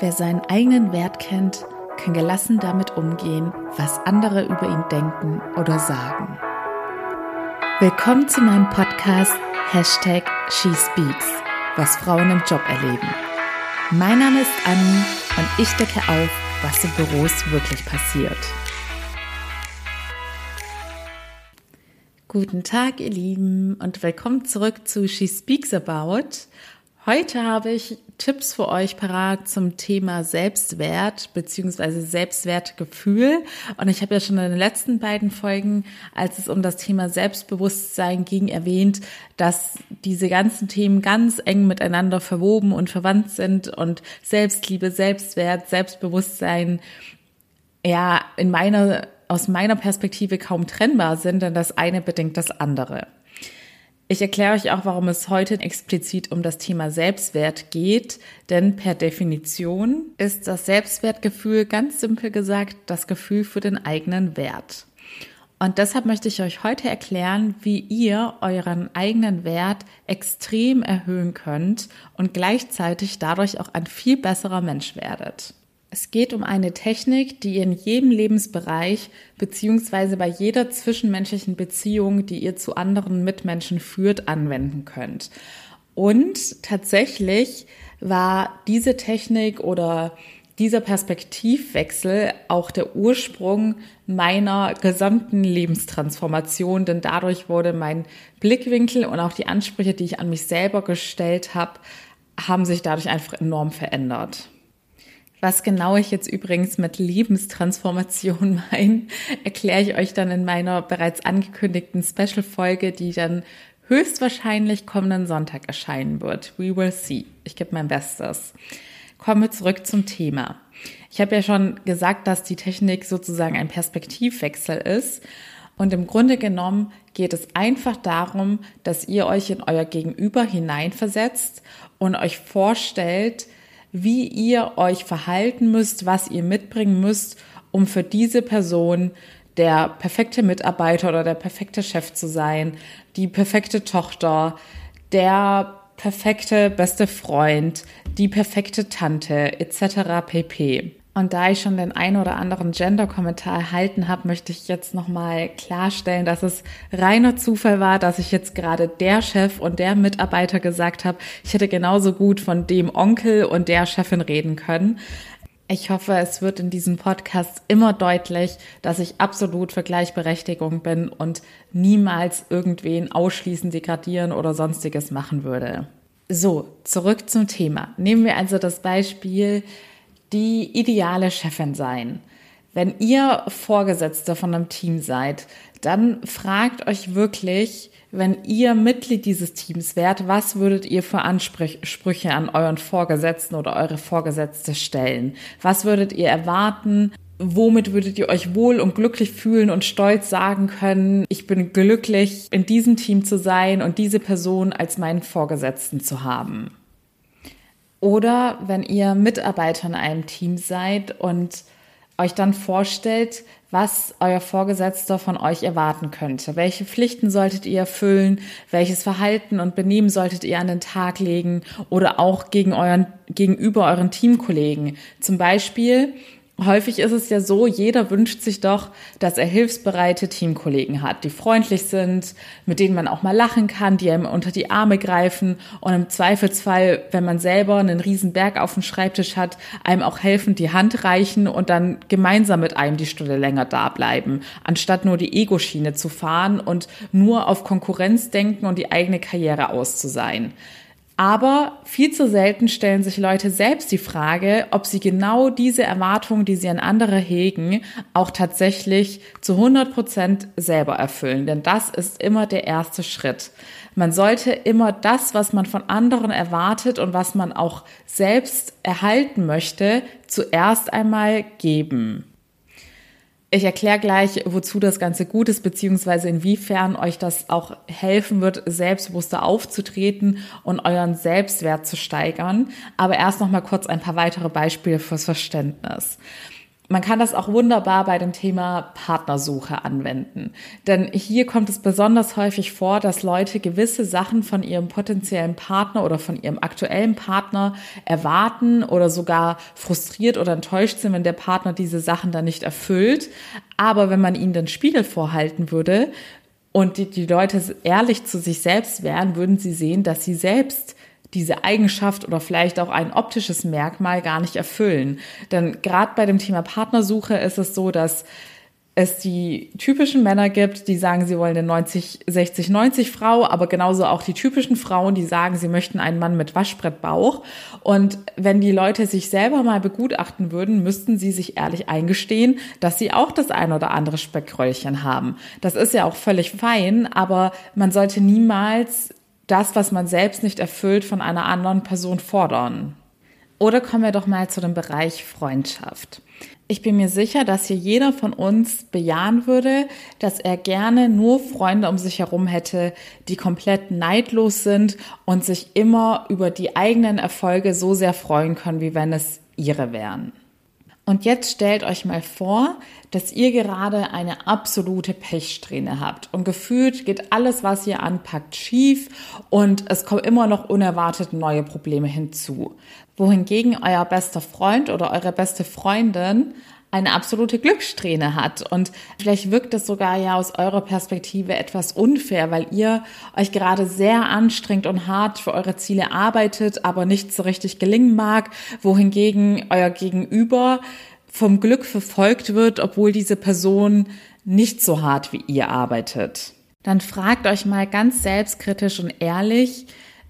Wer seinen eigenen Wert kennt, kann gelassen damit umgehen, was andere über ihn denken oder sagen. Willkommen zu meinem Podcast #SheSpeaks, was Frauen im Job erleben. Mein Name ist Anni und ich decke auf, was in Büros wirklich passiert. Guten Tag, ihr Lieben, und willkommen zurück zu She Speaks About. Heute habe ich Tipps für euch parat zum Thema Selbstwert bzw. Selbstwertgefühl. Und ich habe ja schon in den letzten beiden Folgen, als es um das Thema Selbstbewusstsein ging, erwähnt, dass diese ganzen Themen ganz eng miteinander verwoben und verwandt sind und Selbstliebe, Selbstwert, Selbstbewusstsein, ja, aus meiner Perspektive kaum trennbar sind, denn das eine bedingt das andere. Ich erkläre euch auch, warum es heute explizit um das Thema Selbstwert geht, denn per Definition ist das Selbstwertgefühl ganz simpel gesagt das Gefühl für den eigenen Wert. Und deshalb möchte ich euch heute erklären, wie ihr euren eigenen Wert extrem erhöhen könnt und gleichzeitig dadurch auch ein viel besserer Mensch werdet. Es geht um eine Technik, die ihr in jedem Lebensbereich bzw. bei jeder zwischenmenschlichen Beziehung, die ihr zu anderen Mitmenschen führt, anwenden könnt. Und tatsächlich war diese Technik oder dieser Perspektivwechsel auch der Ursprung meiner gesamten Lebenstransformation, denn dadurch wurde mein Blickwinkel und auch die Ansprüche, die ich an mich selber gestellt habe, haben sich dadurch einfach enorm verändert. Was genau ich jetzt übrigens mit Lebenstransformation meine, erkläre ich euch dann in meiner bereits angekündigten Special-Folge, die dann höchstwahrscheinlich kommenden Sonntag erscheinen wird. We will see. Ich gebe mein Bestes. Kommen wir zurück zum Thema. Ich habe ja schon gesagt, dass die Technik sozusagen ein Perspektivwechsel ist. Und im Grunde genommen geht es einfach darum, dass ihr euch in euer Gegenüber hineinversetzt und euch vorstellt, wie ihr euch verhalten müsst, was ihr mitbringen müsst, um für diese Person der perfekte Mitarbeiter oder der perfekte Chef zu sein, die perfekte Tochter, der perfekte beste Freund, die perfekte Tante etc. pp. Und da ich schon den ein oder anderen Gender-Kommentar erhalten habe, möchte ich jetzt nochmal klarstellen, dass es reiner Zufall war, dass ich jetzt gerade der Chef und der Mitarbeiter gesagt habe, ich hätte genauso gut von dem Onkel und der Chefin reden können. Ich hoffe, es wird in diesem Podcast immer deutlich, dass ich absolut für Gleichberechtigung bin und niemals irgendwen ausschließen, degradieren oder sonstiges machen würde. So, zurück zum Thema. Nehmen wir also das Beispiel, die ideale Chefin sein. Wenn ihr Vorgesetzte von einem Team seid, dann fragt euch wirklich, wenn ihr Mitglied dieses Teams wärt, was würdet ihr für Ansprüche an euren Vorgesetzten oder eure Vorgesetzte stellen? Was würdet ihr erwarten? Womit würdet ihr euch wohl und glücklich fühlen und stolz sagen können, ich bin glücklich, in diesem Team zu sein und diese Person als meinen Vorgesetzten zu haben? Oder wenn ihr Mitarbeiter in einem Team seid und euch dann vorstellt, was euer Vorgesetzter von euch erwarten könnte. Welche Pflichten solltet ihr erfüllen? Welches Verhalten und Benehmen solltet ihr an den Tag legen? Oder auch gegenüber euren Teamkollegen. Zum Beispiel, häufig ist es ja so, jeder wünscht sich doch, dass er hilfsbereite Teamkollegen hat, die freundlich sind, mit denen man auch mal lachen kann, die einem unter die Arme greifen und im Zweifelsfall, wenn man selber einen riesen Berg auf dem Schreibtisch hat, einem auch helfen, die Hand reichen und dann gemeinsam mit einem die Stunde länger da bleiben, anstatt nur die Ego-Schiene zu fahren und nur auf Konkurrenz denken und die eigene Karriere aus zu sein. Aber viel zu selten stellen sich Leute selbst die Frage, ob sie genau diese Erwartungen, die sie an andere hegen, auch tatsächlich zu 100% selber erfüllen. Denn das ist immer der erste Schritt. Man sollte immer das, was man von anderen erwartet und was man auch selbst erhalten möchte, zuerst einmal geben. Ich erkläre gleich, wozu das Ganze gut ist, beziehungsweise inwiefern euch das auch helfen wird, selbstbewusster aufzutreten und euren Selbstwert zu steigern. Aber erst noch mal kurz ein paar weitere Beispiele fürs Verständnis. Man kann das auch wunderbar bei dem Thema Partnersuche anwenden. Denn hier kommt es besonders häufig vor, dass Leute gewisse Sachen von ihrem potenziellen Partner oder von ihrem aktuellen Partner erwarten oder sogar frustriert oder enttäuscht sind, wenn der Partner diese Sachen dann nicht erfüllt. Aber wenn man ihnen den Spiegel vorhalten würde und die Leute ehrlich zu sich selbst wären, würden sie sehen, dass sie selbst diese Eigenschaft oder vielleicht auch ein optisches Merkmal gar nicht erfüllen. Denn gerade bei dem Thema Partnersuche ist es so, dass es die typischen Männer gibt, die sagen, sie wollen eine 60-90-Frau, aber genauso auch die typischen Frauen, die sagen, sie möchten einen Mann mit Waschbrettbauch. Und wenn die Leute sich selber mal begutachten würden, müssten sie sich ehrlich eingestehen, dass sie auch das ein oder andere Speckröllchen haben. Das ist ja auch völlig fein, aber man sollte niemals das, was man selbst nicht erfüllt, von einer anderen Person fordern. Oder kommen wir doch mal zu dem Bereich Freundschaft. Ich bin mir sicher, dass hier jeder von uns bejahen würde, dass er gerne nur Freunde um sich herum hätte, die komplett neidlos sind und sich immer über die eigenen Erfolge so sehr freuen können, wie wenn es ihre wären. Und jetzt stellt euch mal vor, dass ihr gerade eine absolute Pechsträhne habt und gefühlt geht alles, was ihr anpackt, schief und es kommen immer noch unerwartet neue Probleme hinzu. Wohingegen euer bester Freund oder eure beste Freundin eine absolute Glückssträhne hat. Und vielleicht wirkt das sogar ja aus eurer Perspektive etwas unfair, weil ihr euch gerade sehr anstrengt und hart für eure Ziele arbeitet, aber nichts so richtig gelingen mag, wohingegen euer Gegenüber vom Glück verfolgt wird, obwohl diese Person nicht so hart wie ihr arbeitet. Dann fragt euch mal ganz selbstkritisch und ehrlich,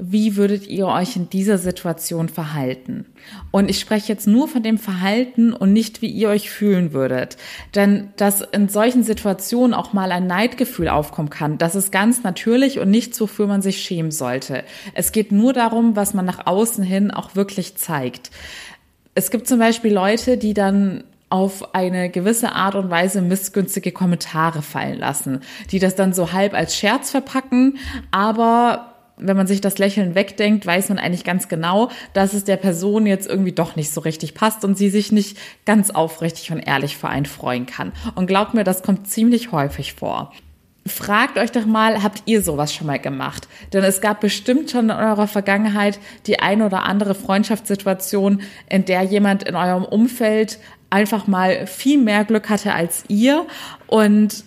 wie würdet ihr euch in dieser Situation verhalten? Und ich spreche jetzt nur von dem Verhalten und nicht, wie ihr euch fühlen würdet. Denn dass in solchen Situationen auch mal ein Neidgefühl aufkommen kann, das ist ganz natürlich und nichts, wofür man sich schämen sollte. Es geht nur darum, was man nach außen hin auch wirklich zeigt. Es gibt zum Beispiel Leute, die dann auf eine gewisse Art und Weise missgünstige Kommentare fallen lassen, die das dann so halb als Scherz verpacken, aber wenn man sich das Lächeln wegdenkt, weiß man eigentlich ganz genau, dass es der Person jetzt irgendwie doch nicht so richtig passt und sie sich nicht ganz aufrichtig und ehrlich für einen freuen kann. Und glaubt mir, das kommt ziemlich häufig vor. Fragt euch doch mal, habt ihr sowas schon mal gemacht? Denn es gab bestimmt schon in eurer Vergangenheit die ein oder andere Freundschaftssituation, in der jemand in eurem Umfeld einfach mal viel mehr Glück hatte als ihr und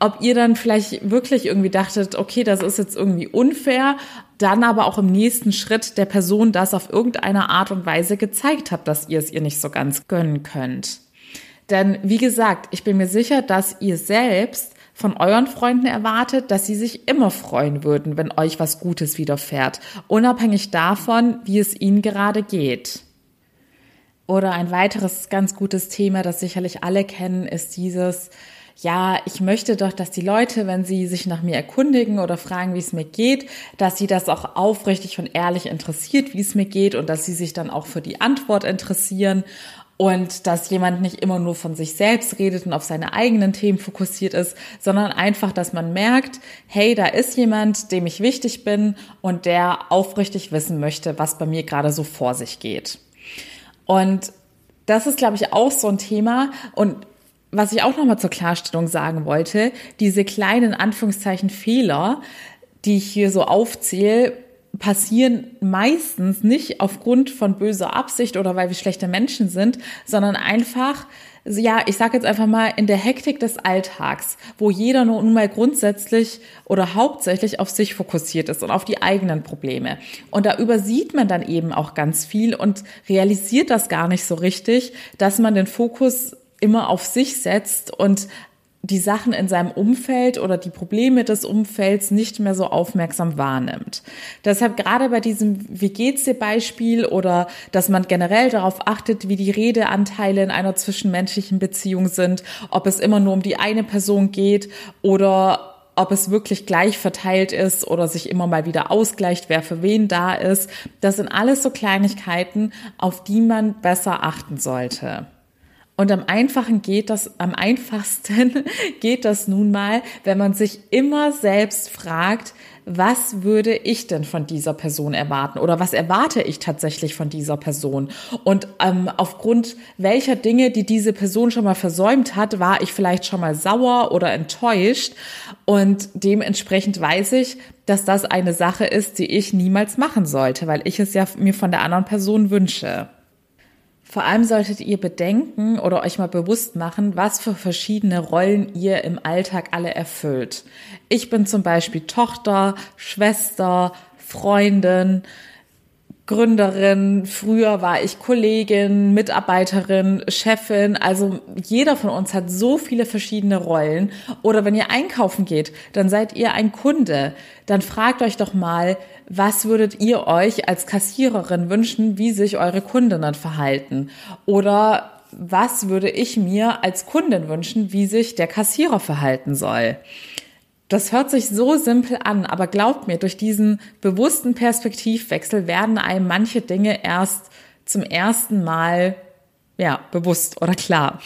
ob ihr dann vielleicht wirklich irgendwie dachtet, okay, das ist jetzt irgendwie unfair, dann aber auch im nächsten Schritt der Person das auf irgendeine Art und Weise gezeigt habt, dass ihr es ihr nicht so ganz gönnen könnt. Denn wie gesagt, ich bin mir sicher, dass ihr selbst von euren Freunden erwartet, dass sie sich immer freuen würden, wenn euch was Gutes widerfährt, unabhängig davon, wie es ihnen gerade geht. Oder ein weiteres ganz gutes Thema, das sicherlich alle kennen, ist dieses: ja, ich möchte doch, dass die Leute, wenn sie sich nach mir erkundigen oder fragen, wie es mir geht, dass sie das auch aufrichtig und ehrlich interessiert, wie es mir geht und dass sie sich dann auch für die Antwort interessieren und dass jemand nicht immer nur von sich selbst redet und auf seine eigenen Themen fokussiert ist, sondern einfach, dass man merkt, hey, da ist jemand, dem ich wichtig bin und der aufrichtig wissen möchte, was bei mir gerade so vor sich geht. Und das ist, glaube ich, auch so ein Thema. Und was ich auch nochmal zur Klarstellung sagen wollte, diese kleinen Anführungszeichen Fehler, die ich hier so aufzähle, passieren meistens nicht aufgrund von böser Absicht oder weil wir schlechte Menschen sind, sondern einfach, ja, ich sage jetzt einfach mal, in der Hektik des Alltags, wo jeder nun mal grundsätzlich oder hauptsächlich auf sich fokussiert ist und auf die eigenen Probleme. Und da übersieht man dann eben auch ganz viel und realisiert das gar nicht so richtig, dass man den Fokus immer auf sich setzt und die Sachen in seinem Umfeld oder die Probleme des Umfelds nicht mehr so aufmerksam wahrnimmt. Deshalb gerade bei diesem Wie geht's dir Beispiel oder dass man generell darauf achtet, wie die Redeanteile in einer zwischenmenschlichen Beziehung sind, ob es immer nur um die eine Person geht oder ob es wirklich gleich verteilt ist oder sich immer mal wieder ausgleicht, wer für wen da ist. Das sind alles so Kleinigkeiten, auf die man besser achten sollte. Und am einfachsten geht das nun mal, wenn man sich immer selbst fragt, was würde ich denn von dieser Person erwarten oder was erwarte ich tatsächlich von dieser Person? Und aufgrund welcher Dinge, die diese Person schon mal versäumt hat, war ich vielleicht schon mal sauer oder enttäuscht und dementsprechend weiß ich, dass das eine Sache ist, die ich niemals machen sollte, weil ich es ja mir von der anderen Person wünsche. Vor allem solltet ihr bedenken oder euch mal bewusst machen, was für verschiedene Rollen ihr im Alltag alle erfüllt. Ich bin zum Beispiel Tochter, Schwester, Freundin, Gründerin, früher war ich Kollegin, Mitarbeiterin, Chefin. Also jeder von uns hat so viele verschiedene Rollen. Oder wenn ihr einkaufen geht, dann seid ihr ein Kunde. Dann fragt euch doch mal, was würdet ihr euch als Kassiererin wünschen, wie sich eure Kundinnen verhalten? Oder was würde ich mir als Kundin wünschen, wie sich der Kassierer verhalten soll? Das hört sich so simpel an, aber glaubt mir, durch diesen bewussten Perspektivwechsel werden einem manche Dinge erst zum ersten Mal, ja, bewusst oder klar.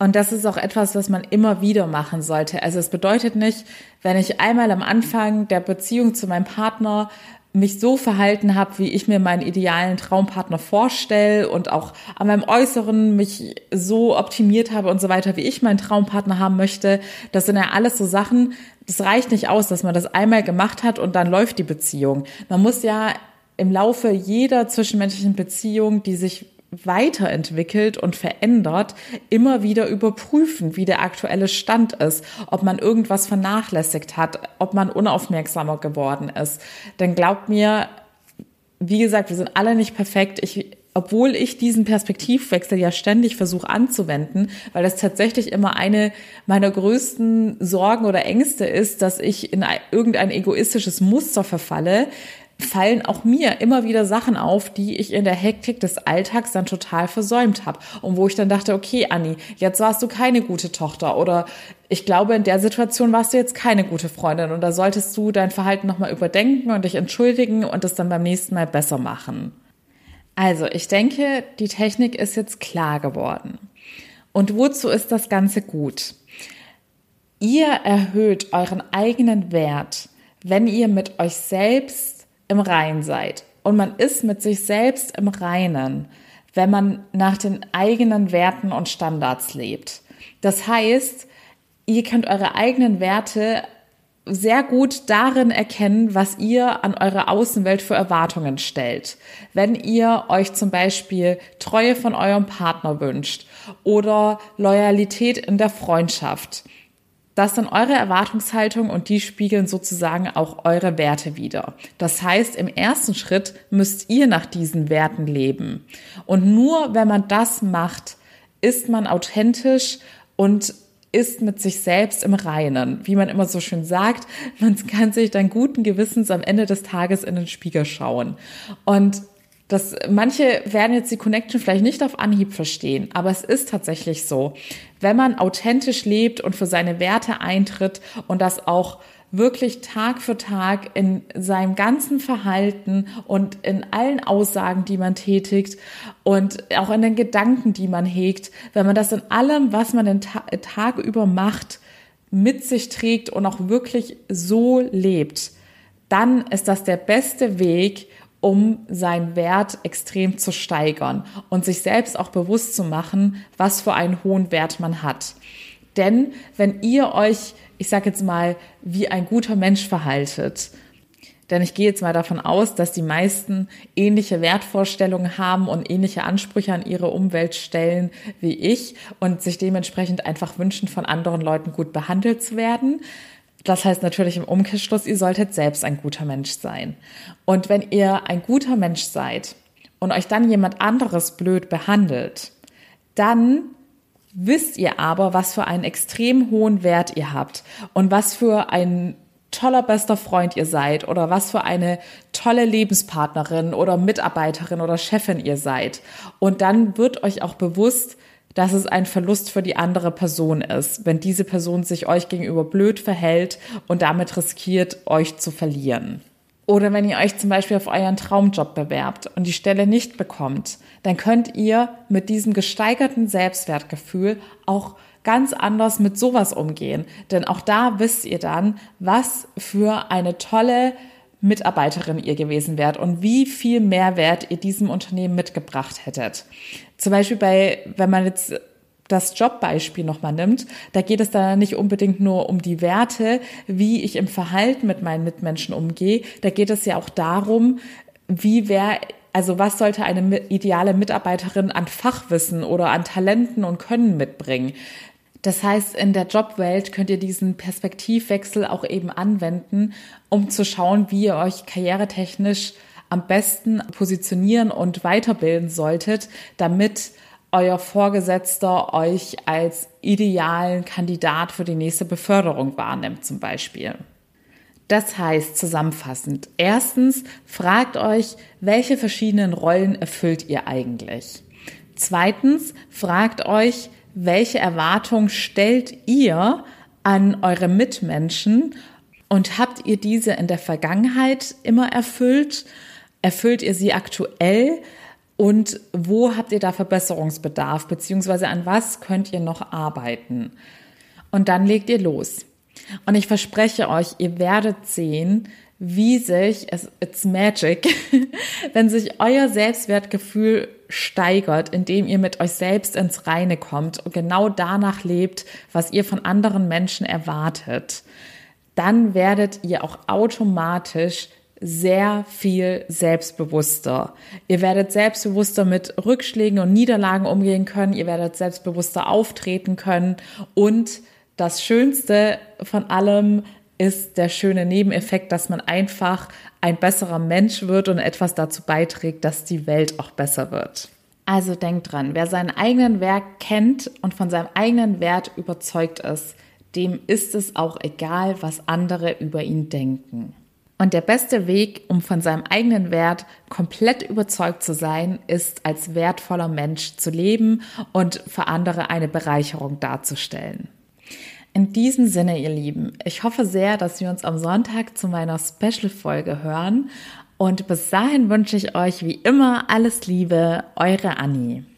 Und das ist auch etwas, was man immer wieder machen sollte. Also es bedeutet nicht, wenn ich einmal am Anfang der Beziehung zu meinem Partner mich so verhalten habe, wie ich mir meinen idealen Traumpartner vorstelle und auch an meinem Äußeren mich so optimiert habe und so weiter, wie ich meinen Traumpartner haben möchte. Das sind ja alles so Sachen, das reicht nicht aus, dass man das einmal gemacht hat und dann läuft die Beziehung. Man muss ja im Laufe jeder zwischenmenschlichen Beziehung, die sich weiterentwickelt und verändert, immer wieder überprüfen, wie der aktuelle Stand ist, ob man irgendwas vernachlässigt hat, ob man unaufmerksamer geworden ist. Denn glaubt mir, wie gesagt, wir sind alle nicht perfekt. Obwohl ich diesen Perspektivwechsel ja ständig versuche anzuwenden, weil das tatsächlich immer eine meiner größten Sorgen oder Ängste ist, dass ich in irgendein egoistisches Muster verfalle, fallen auch mir immer wieder Sachen auf, die ich in der Hektik des Alltags dann total versäumt habe und wo ich dann dachte, okay, Anni, jetzt warst du keine gute Tochter oder ich glaube, in der Situation warst du jetzt keine gute Freundin und da solltest du dein Verhalten nochmal überdenken und dich entschuldigen und es dann beim nächsten Mal besser machen. Also, ich denke, die Technik ist jetzt klar geworden. Und wozu ist das Ganze gut? Ihr erhöht euren eigenen Wert, wenn ihr mit euch selbst im Reinen seid. Und man ist mit sich selbst im Reinen, wenn man nach den eigenen Werten und Standards lebt. Das heißt, ihr könnt eure eigenen Werte sehr gut darin erkennen, was ihr an eure Außenwelt für Erwartungen stellt. Wenn ihr euch zum Beispiel Treue von eurem Partner wünscht oder Loyalität in der Freundschaft, das sind eure Erwartungshaltung und die spiegeln sozusagen auch eure Werte wider. Das heißt, im ersten Schritt müsst ihr nach diesen Werten leben. Und nur wenn man das macht, ist man authentisch und ist mit sich selbst im Reinen. Wie man immer so schön sagt, man kann sich dann guten Gewissens am Ende des Tages in den Spiegel schauen. Und manche werden jetzt die Connection vielleicht nicht auf Anhieb verstehen, aber es ist tatsächlich so. Wenn man authentisch lebt und für seine Werte eintritt und das auch wirklich Tag für Tag in seinem ganzen Verhalten und in allen Aussagen, die man tätigt und auch in den Gedanken, die man hegt, wenn man das in allem, was man den Tag über macht, mit sich trägt und auch wirklich so lebt, dann ist das der beste Weg, um seinen Wert extrem zu steigern und sich selbst auch bewusst zu machen, was für einen hohen Wert man hat. Denn wenn ihr euch, ich sage jetzt mal, wie ein guter Mensch verhaltet, denn ich gehe jetzt mal davon aus, dass die meisten ähnliche Wertvorstellungen haben und ähnliche Ansprüche an ihre Umwelt stellen wie ich und sich dementsprechend einfach wünschen, von anderen Leuten gut behandelt zu werden. Das heißt natürlich im Umkehrschluss, ihr solltet selbst ein guter Mensch sein. Und wenn ihr ein guter Mensch seid und euch dann jemand anderes blöd behandelt, dann wisst ihr aber, was für einen extrem hohen Wert ihr habt und was für ein toller bester Freund ihr seid oder was für eine tolle Lebenspartnerin oder Mitarbeiterin oder Chefin ihr seid. Und dann wird euch auch bewusst, dass es ein Verlust für die andere Person ist, wenn diese Person sich euch gegenüber blöd verhält und damit riskiert, euch zu verlieren. Oder wenn ihr euch zum Beispiel auf euren Traumjob bewerbt und die Stelle nicht bekommt, dann könnt ihr mit diesem gesteigerten Selbstwertgefühl auch ganz anders mit sowas umgehen. Denn auch da wisst ihr dann, was für eine tolle Mitarbeiterin ihr gewesen wärt und wie viel Mehrwert ihr diesem Unternehmen mitgebracht hättet. Zum Beispiel wenn man jetzt das Jobbeispiel nochmal nimmt, da geht es dann nicht unbedingt nur um die Werte, wie ich im Verhalten mit meinen Mitmenschen umgehe. Da geht es ja auch darum, was sollte eine ideale Mitarbeiterin an Fachwissen oder an Talenten und Können mitbringen. Das heißt, in der Jobwelt könnt ihr diesen Perspektivwechsel auch eben anwenden, um zu schauen, wie ihr euch karrieretechnisch am besten positionieren und weiterbilden solltet, damit euer Vorgesetzter euch als idealen Kandidat für die nächste Beförderung wahrnimmt zum Beispiel. Das heißt zusammenfassend, erstens, fragt euch, welche verschiedenen Rollen erfüllt ihr eigentlich? Zweitens, fragt euch, welche Erwartungen stellt ihr an eure Mitmenschen und habt ihr diese in der Vergangenheit immer erfüllt? Erfüllt ihr sie aktuell? Und wo habt ihr da Verbesserungsbedarf, beziehungsweise an was könnt ihr noch arbeiten? Und dann legt ihr los. Und ich verspreche euch, ihr werdet sehen, wie sich, it's magic, wenn sich euer Selbstwertgefühl steigert, indem ihr mit euch selbst ins Reine kommt und genau danach lebt, was ihr von anderen Menschen erwartet, dann werdet ihr auch automatisch sehr viel selbstbewusster. Ihr werdet selbstbewusster mit Rückschlägen und Niederlagen umgehen können, ihr werdet selbstbewusster auftreten können und das Schönste von allem ist der schöne Nebeneffekt, dass man einfach ein besserer Mensch wird und etwas dazu beiträgt, dass die Welt auch besser wird. Also denkt dran, wer seinen eigenen Wert kennt und von seinem eigenen Wert überzeugt ist, dem ist es auch egal, was andere über ihn denken. Und der beste Weg, um von seinem eigenen Wert komplett überzeugt zu sein, ist, als wertvoller Mensch zu leben und für andere eine Bereicherung darzustellen. In diesem Sinne, ihr Lieben, ich hoffe sehr, dass wir uns am Sonntag zu meiner Special-Folge hören. Und bis dahin wünsche ich euch wie immer alles Liebe, eure Anni.